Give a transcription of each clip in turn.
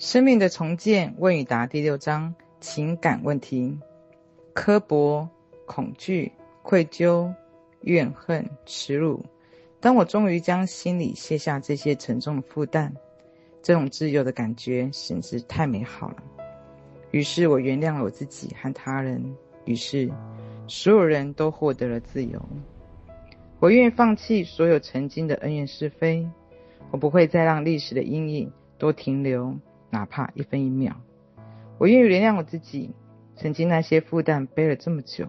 生命的重建问与答第6章情感问题。刻薄、恐惧、愧疚、怨恨、耻辱。当我终于将心里卸下这些沉重的负担，这种自由的感觉简直太美好了。于是我原谅了我自己和他人，于是所有人都获得了自由。我愿意放弃所有曾经的恩怨是非，我不会再让历史的阴影多停留，哪怕一分一秒。我愿意原谅我自己，曾经那些负担背了这么久。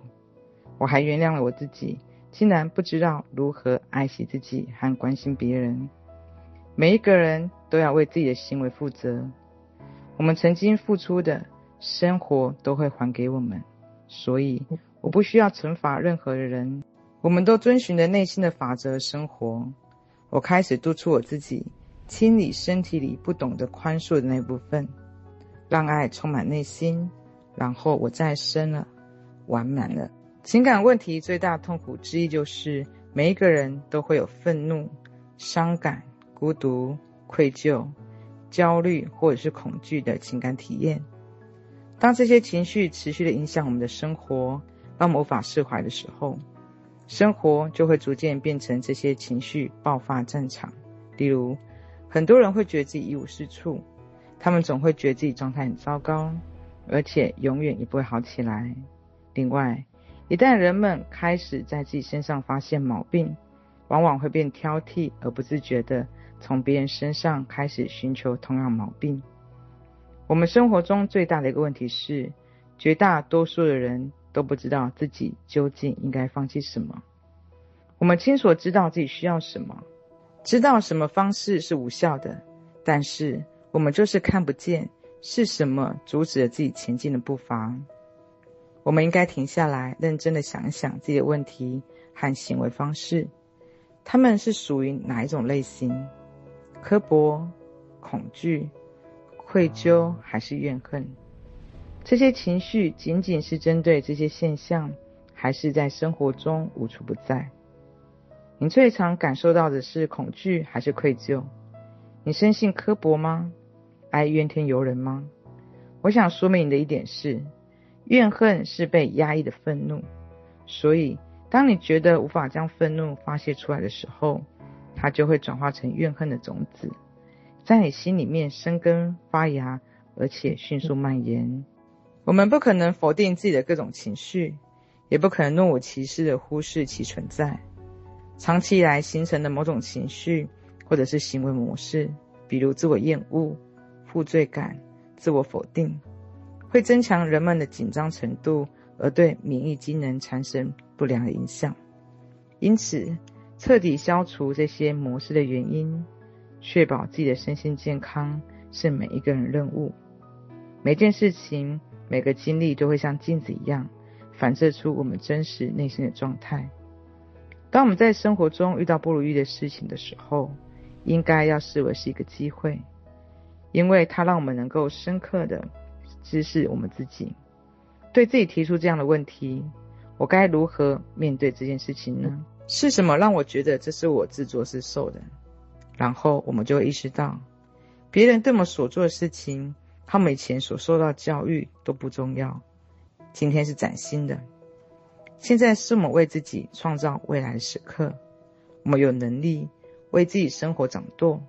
我还原谅了我自己，竟然不知道如何爱惜自己和关心别人。每一个人都要为自己的行为负责，我们曾经付出的，生活都会还给我们。所以我不需要惩罚任何人，我们都遵循着内心的法则生活。我开始督促我自己清理身体里不懂得宽恕的那部分，让爱充满内心，然后我再生了，完满了。情感问题最大痛苦之一就是每一个人都会有愤怒、伤感、孤独、愧疚、焦虑或者是恐惧的情感体验。当这些情绪持续的影响我们的生活，让我们无法释怀的时候，生活就会逐渐变成这些情绪爆发战场。例如很多人会觉得自己一无是处，他们总会觉得自己状态很糟糕，而且永远也不会好起来。另外，一旦人们开始在自己身上发现毛病，往往会变挑剔，而不自觉地从别人身上开始寻求同样毛病。我们生活中最大的一个问题是，绝大多数的人都不知道自己究竟应该放弃什么。我们清楚知道自己需要什么，知道什么方式是无效的，但是我们就是看不见是什么阻止了自己前进的步伐。我们应该停下来，认真的想一想自己的问题和行为方式，他们是属于哪一种类型？刻薄、恐惧、愧疚还是怨恨？这些情绪仅仅是针对这些现象，还是在生活中无处不在？你最常感受到的是恐惧还是愧疚？你生性刻薄吗？爱怨天尤人吗？我想说明你的一点是，怨恨是被压抑的愤怒，所以当你觉得无法将愤怒发泄出来的时候，它就会转化成怨恨的种子，在你心里面生根发芽，而且迅速蔓延。我们不可能否定自己的各种情绪，也不可能若无其事地忽视其存在。长期以来形成的某种情绪或者是行为模式，比如自我厌恶、负罪感、自我否定，会增强人们的紧张程度，而对免疫机能产生不良的影响。因此，彻底消除这些模式的原因，确保自己的身心健康，是每一个人的任务。每件事情、每个经历都会像镜子一样，反射出我们真实内心的状态。当我们在生活中遇到不如意的事情的时候，应该要视为是一个机会，因为它让我们能够深刻的知识我们自己。对自己提出这样的问题，我该如何面对这件事情呢？是什么让我觉得这是我自作自受的？然后我们就会意识到，别人对我们所做的事情，他们以前所受到教育都不重要，今天是崭新的。现在是我们为自己创造未来的时刻，我们有能力为自己生活掌舵，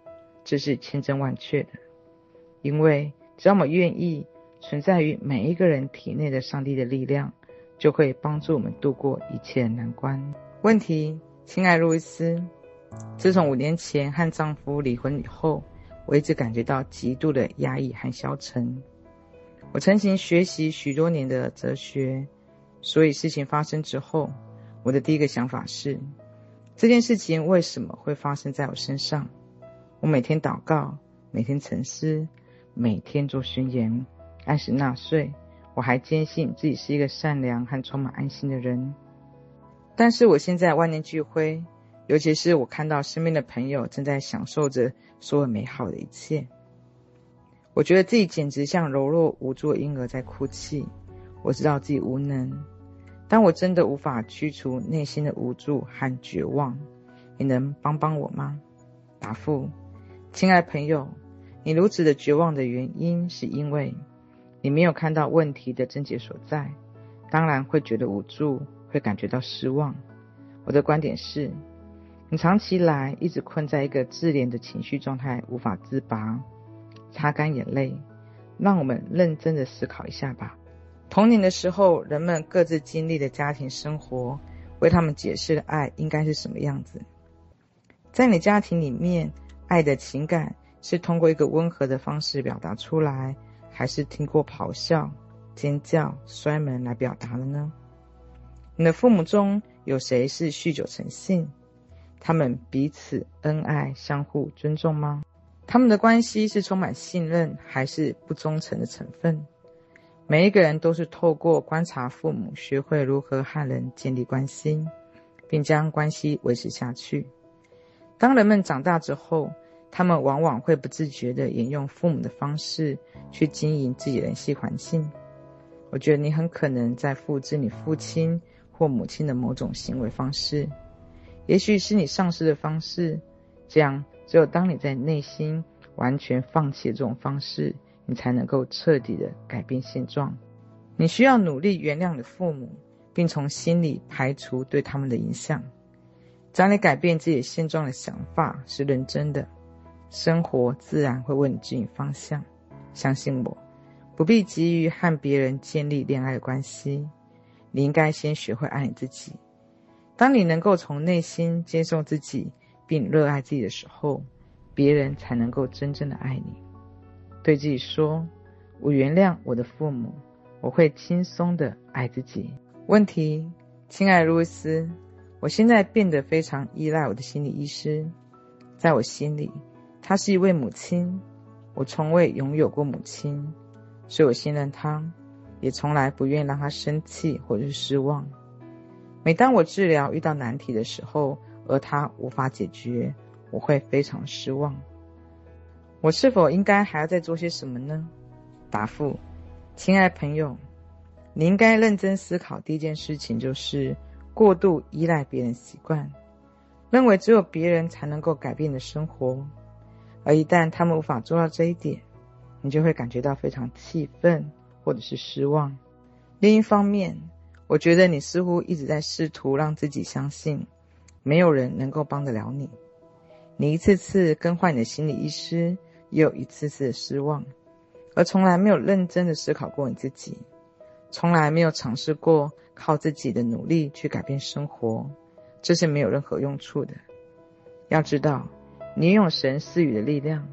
这是千真万确的。因为只要我们愿意，存在于每一个人体内的上帝的力量，就会帮助我们度过一切难关。问题：亲爱路易斯，自从5年前和丈夫离婚以后，我一直感觉到极度的压抑和消沉。我曾经学习许多年的哲学，所以事情发生之后，我的第一个想法是，这件事情为什么会发生在我身上？我每天祷告，每天沉思，每天做宣言。20那岁，我还坚信自己是一个善良和充满爱心的人。但是我现在万念俱灰，尤其是我看到身边的朋友正在享受着所有美好的一切，我觉得自己简直像柔弱无助的婴儿在哭泣。我知道自己无能，但我真的无法驱除内心的无助和绝望。你能帮帮我吗？答复：亲爱朋友，你如此的绝望的原因，是因为你没有看到问题的症结所在，当然会觉得无助，会感觉到失望。我的观点是，你长期来一直困在一个自怜的情绪状态，无法自拔。擦干眼泪，让我们认真的思考一下吧。童年的时候，人们各自经历的家庭生活，为他们解释的爱应该是什么样子。在你家庭里面，爱的情感是通过一个温和的方式表达出来，还是通过咆哮、尖叫、摔门来表达了呢？你的父母中有谁是酗酒成性？他们彼此恩爱、相互尊重吗？他们的关系是充满信任，还是不忠诚的成分？每一个人都是透过观察父母，学会如何和人建立关系，并将关系维持下去。当人们长大之后，他们往往会不自觉地沿用父母的方式去经营自己的人际环境。我觉得你很可能在复制你父亲或母亲的某种行为方式，也许是你丧失的方式。这样，只有当你在内心完全放弃这种方式，你才能够彻底的改变现状。你需要努力原谅你的父母，并从心里排除对他们的影响。当你改变自己现状的想法是认真的，生活自然会为你指引方向。相信我，不必急于和别人建立恋爱关系，你应该先学会爱你自己。当你能够从内心接受自己，并热爱自己的时候，别人才能够真正的爱你。对自己说，我原谅我的父母，我会轻松的爱自己。问题：亲爱的路易斯，我现在变得非常依赖我的心理医师。在我心里，她是一位母亲，我从未拥有过母亲，所以我信任她，也从来不愿意让她生气或是失望。每当我治疗遇到难题的时候，而她无法解决，我会非常失望。我是否应该还要再做些什么呢？答复：亲爱朋友，你应该认真思考第一件事情，就是过度依赖别人习惯，认为只有别人才能够改变你的生活。而一旦他们无法做到这一点，你就会感觉到非常气愤或者是失望。另一方面，我觉得你似乎一直在试图让自己相信没有人能够帮得了你。你一次次更换你的心理医师，也有一次次的失望，而从来没有认真的思考过你自己，从来没有尝试过靠自己的努力去改变生活，这是没有任何用处的。要知道，你拥有神赐予的力量，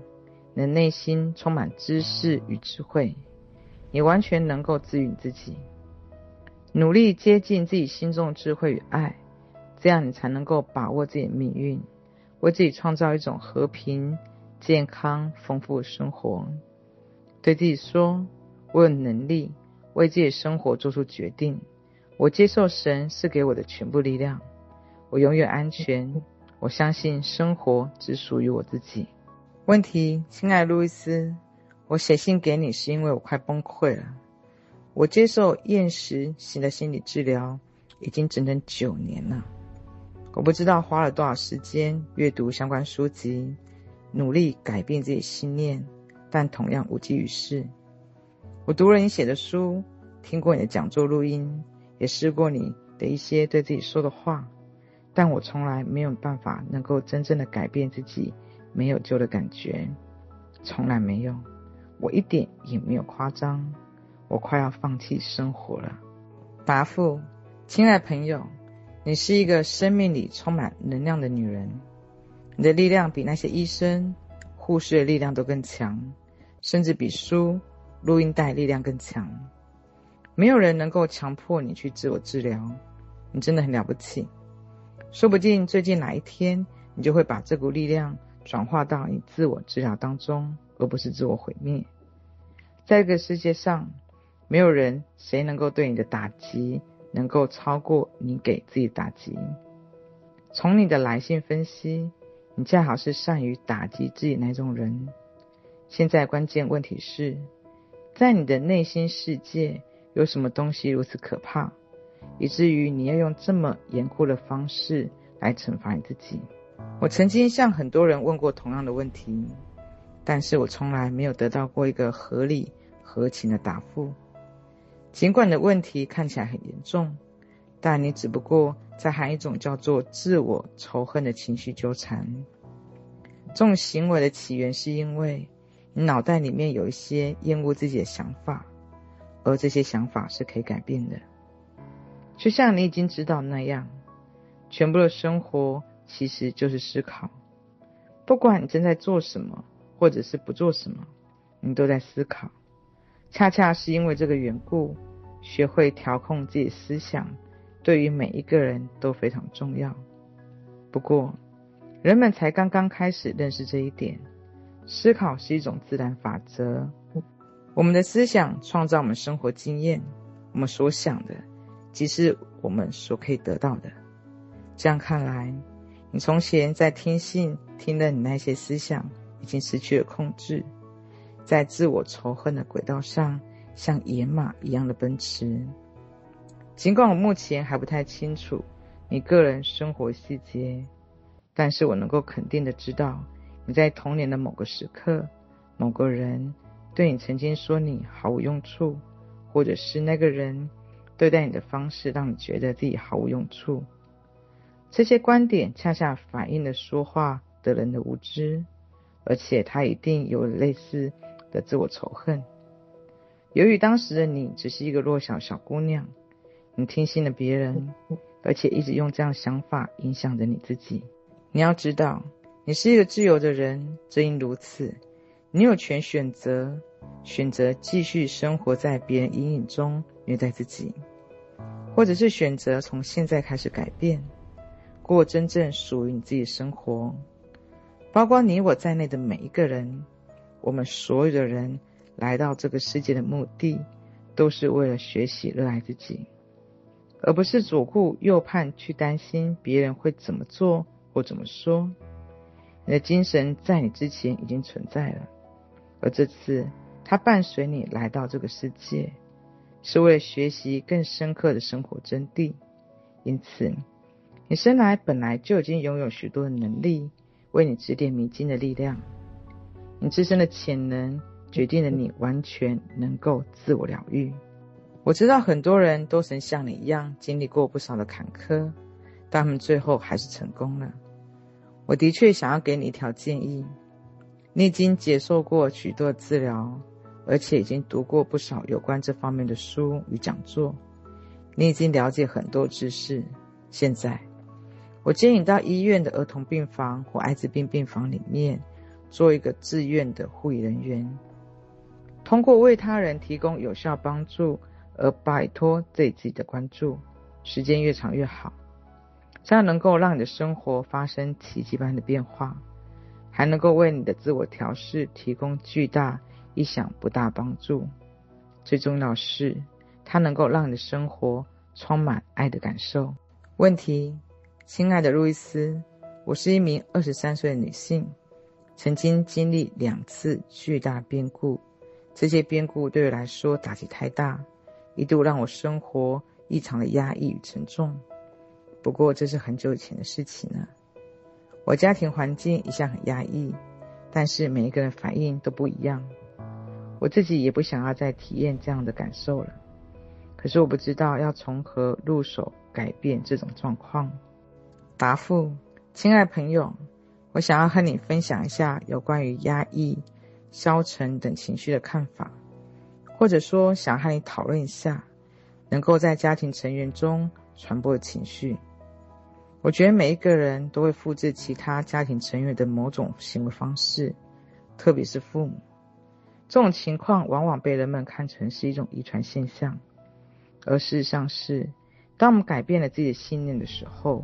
你的内心充满知识与智慧，你完全能够治愈你自己。努力接近自己心中的智慧与爱，这样你才能够把握自己的命运，为自己创造一种和平、健康、丰富的生活。对自己说，我有能力为自己的生活做出决定，我接受神赐给我的全部力量，我永远安全，我相信生活只属于我自己。问题：亲爱的路易斯，我写信给你是因为我快崩溃了。我接受厌食型的心理治疗已经整整9年了。我不知道花了多少时间阅读相关书籍，努力改变自己信念，但同样无济于事。我读了你写的书，听过你的讲座录音，也试过你的一些对自己说的话，但我从来没有办法能够真正的改变自己没有救的感觉，从来没有。我一点也没有夸张，我快要放弃生活了。答复：亲爱朋友，你是一个生命里充满能量的女人，你的力量比那些医生、护士的力量都更强，甚至比书、录音带力量更强。没有人能够强迫你去自我治疗，你真的很了不起。说不定最近哪一天，你就会把这股力量转化到你自我治疗当中，而不是自我毁灭。在这个世界上，没有人谁能够对你的打击能够超过你给自己打击。从你的来信分析，你恰好是善于打击自己那种人。现在关键问题是，在你的内心世界有什么东西如此可怕，以至于你要用这么严酷的方式来惩罚你自己？我曾经向很多人问过同样的问题，但是我从来没有得到过一个合理合情的答复。尽管你的问题看起来很严重，但你只不过在和一种叫做自我仇恨的情绪纠缠。这种行为的起源是因为你脑袋里面有一些厌恶自己的想法，而这些想法是可以改变的。就像你已经知道那样，全部的生活其实就是思考。不管你正在做什么或者是不做什么，你都在思考。恰恰是因为这个缘故，学会调控自己的思想对于每一个人都非常重要。不过人们才刚刚开始认识这一点，思考是一种自然法则。我们的思想创造我们生活经验，我们所想的即是我们所可以得到的。这样看来，你从前在听信听了你那些思想已经失去了控制，在自我仇恨的轨道上像野马一样的奔驰。尽管我目前还不太清楚你个人生活细节，但是我能够肯定的知道，你在童年的某个时刻，某个人对你曾经说你毫无用处，或者是那个人对待你的方式让你觉得自己毫无用处。这些观点恰恰反映了说话的人的无知，而且他一定有类似的自我仇恨。由于当时的你只是一个弱小小姑娘，你听信了别人，而且一直用这样想法影响着你自己。你要知道，你是一个自由的人，正因如此，你有权选择继续生活在别人阴影中虐待自己，或者是选择从现在开始改变，过真正属于你自己的生活。包括你我在内的每一个人，我们所有的人来到这个世界的目的，都是为了学习热爱自己，而不是左顾右盼去担心别人会怎么做或怎么说。你的精神在你之前已经存在了，而这次它伴随你来到这个世界，是为了学习更深刻的生活真谛。因此你生来本来就已经拥有许多的能力，为你指点迷津的力量。你自身的潜能决定了你完全能够自我疗愈。我知道很多人都曾像你一样经历过不少的坎坷，但他们最后还是成功了。我的确想要给你一条建议，你已经接受过许多治疗，而且已经读过不少有关这方面的书与讲座，你已经了解很多知识。现在我建议你到医院的儿童病房或艾滋病病房里面做一个自愿的护理人员，通过为他人提供有效帮助而摆脱对自己的关注，时间越长越好。这样能够让你的生活发生奇迹般的变化，还能够为你的自我调试提供巨大意想不到帮助。最重要的是，它能够让你的生活充满爱的感受。问题：亲爱的路易斯，我是一名23岁的女性，曾经经历2次巨大变故。这些变故对我来说打击太大，一度让我生活异常的压抑与沉重。不过这是很久以前的事情了。我家庭环境一向很压抑，但是每一个人反应都不一样。我自己也不想要再体验这样的感受了，可是我不知道要从何入手改变这种状况。答复：亲爱朋友，我想要和你分享一下有关于压抑、消沉等情绪的看法，或者说想和你讨论一下能够在家庭成员中传播的情绪。我觉得每一个人都会复制其他家庭成员的某种行为方式，特别是父母。这种情况往往被人们看成是一种遗传现象，而事实上是，当我们改变了自己的信念的时候，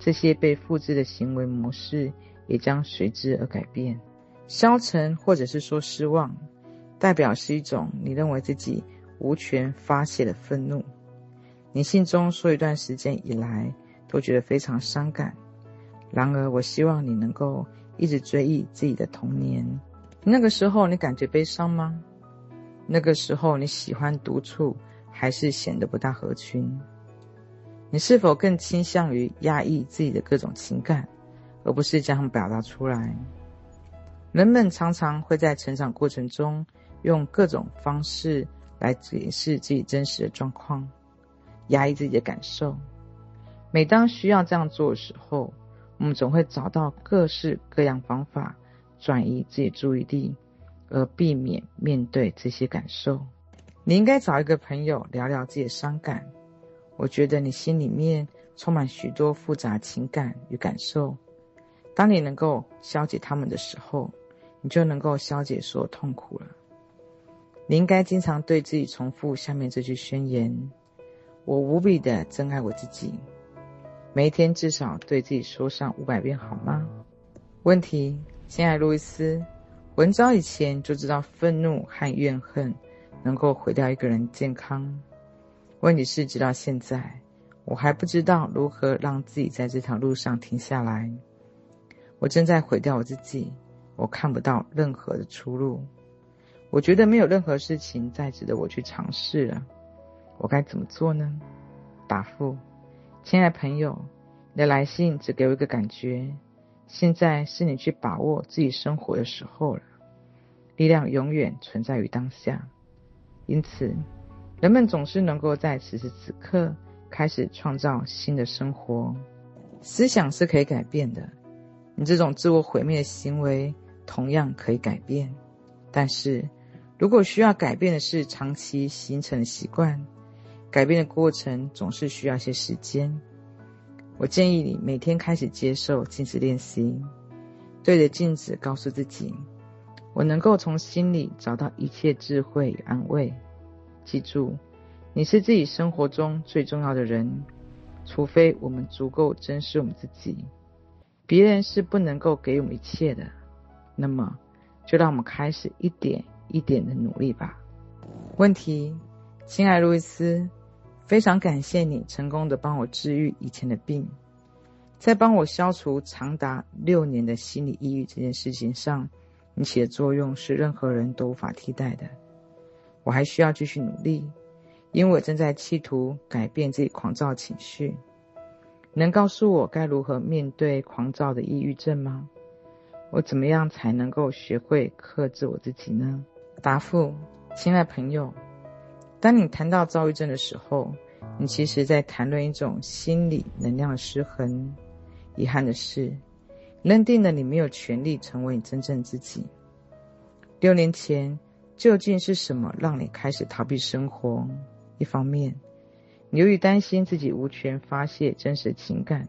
这些被复制的行为模式也将随之而改变。消沉或者是说失望，代表是一种你认为自己无权发泄的愤怒。你信中说一段时间以来都觉得非常伤感，然而我希望你能够一直追忆自己的童年。那个时候你感觉悲伤吗？那个时候你喜欢独处还是显得不大合群？你是否更倾向于压抑自己的各种情感，而不是将它们表达出来？人们常常会在成长过程中用各种方式来解释自己真实的状况，压抑自己的感受。每当需要这样做的时候，我们总会找到各式各样方法转移自己注意力，而避免面对这些感受。你应该找一个朋友聊聊自己的伤感。我觉得你心里面充满许多复杂情感与感受，当你能够消解他们的时候，你就能够消解所有痛苦了。你应该经常对自己重复下面这句宣言：我无比的珍爱我自己。每一天至少对自己说上500遍好吗？问题：亲爱的路易斯，文章以前就知道愤怒和怨恨能够毁掉一个人健康，问题是直到现在我还不知道如何让自己在这条路上停下来。我正在毁掉我自己，我看不到任何的出路。我觉得没有任何事情再值得我去尝试了。我该怎么做呢？答复：亲爱朋友，你的来信只给我一个感觉，现在是你去把握自己生活的时候了。力量永远存在于当下，因此人们总是能够在此时此刻开始创造新的生活。思想是可以改变的，你这种自我毁灭的行为同样可以改变，但是如果需要改变的是长期形成的习惯，改变的过程总是需要一些时间。我建议你每天开始接受镜子练习，对着镜子告诉自己：我能够从心里找到一切智慧与安慰。记住，你是自己生活中最重要的人，除非我们足够珍视我们自己，别人是不能够给我们一切的。那么就让我们开始一点一点的努力吧。问题：亲爱路易斯，非常感谢你成功的帮我治愈以前的病，在帮我消除长达6年的心理抑郁这件事情上，你起的作用是任何人都无法替代的。我还需要继续努力，因为我正在企图改变自己狂躁情绪。能告诉我该如何面对狂躁的抑郁症吗？我怎么样才能够学会克制我自己呢？答复：亲爱朋友，当你谈到躁郁症的时候，你其实在谈论一种心理能量的失衡。遗憾的是，认定了你没有权利成为你真正自己。6年前究竟是什么让你开始逃避生活？一方面，你由于担心自己无权发泄真实情感，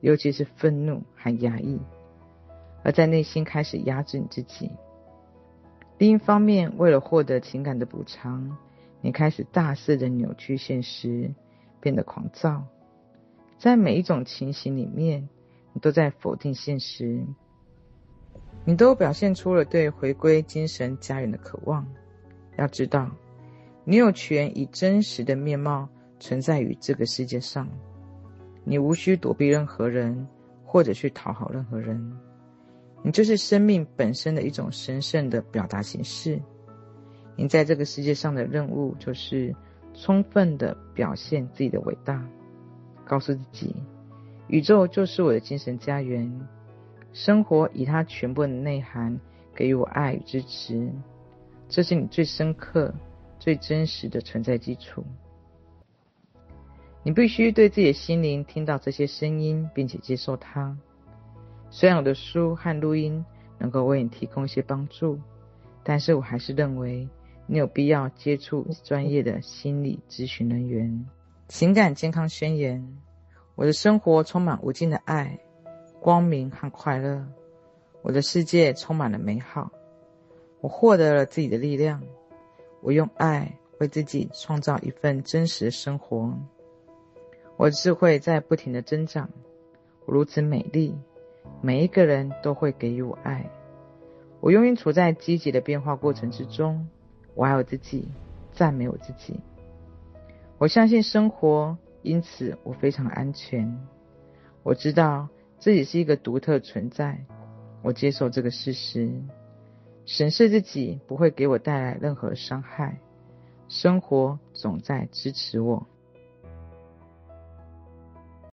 尤其是愤怒和压抑，而在内心开始压制你自己；另一方面，为了获得情感的补偿，你开始大肆的扭曲现实，变得狂躁。在每一种情形里面，你都在否定现实，你都表现出了对回归精神家园的渴望。要知道，你有权以真实的面貌存在于这个世界上，你无需躲避任何人，或者去讨好任何人。你就是生命本身的一种神圣的表达形式。你在这个世界上的任务就是充分地表现自己的伟大。告诉自己，宇宙就是我的精神家园，生活以它全部的内涵给予我爱与支持，这是你最深刻最真实的存在基础。你必须对自己的心灵听到这些声音，并且接受它。虽然我的书和录音能够为你提供一些帮助，但是我还是认为你有必要接触专业的心理咨询人员。情感健康宣言：我的生活充满无尽的爱、光明和快乐，我的世界充满了美好。我获得了自己的力量，我用爱为自己创造一份真实的生活。我的智慧在不停的增长，我如此美丽，每一个人都会给予我爱。我永远处在积极的变化过程之中，我爱我自己，赞美我自己。我相信生活，因此我非常安全。我知道自己是一个独特存在，我接受这个事实。审视自己不会给我带来任何伤害，生活总在支持我。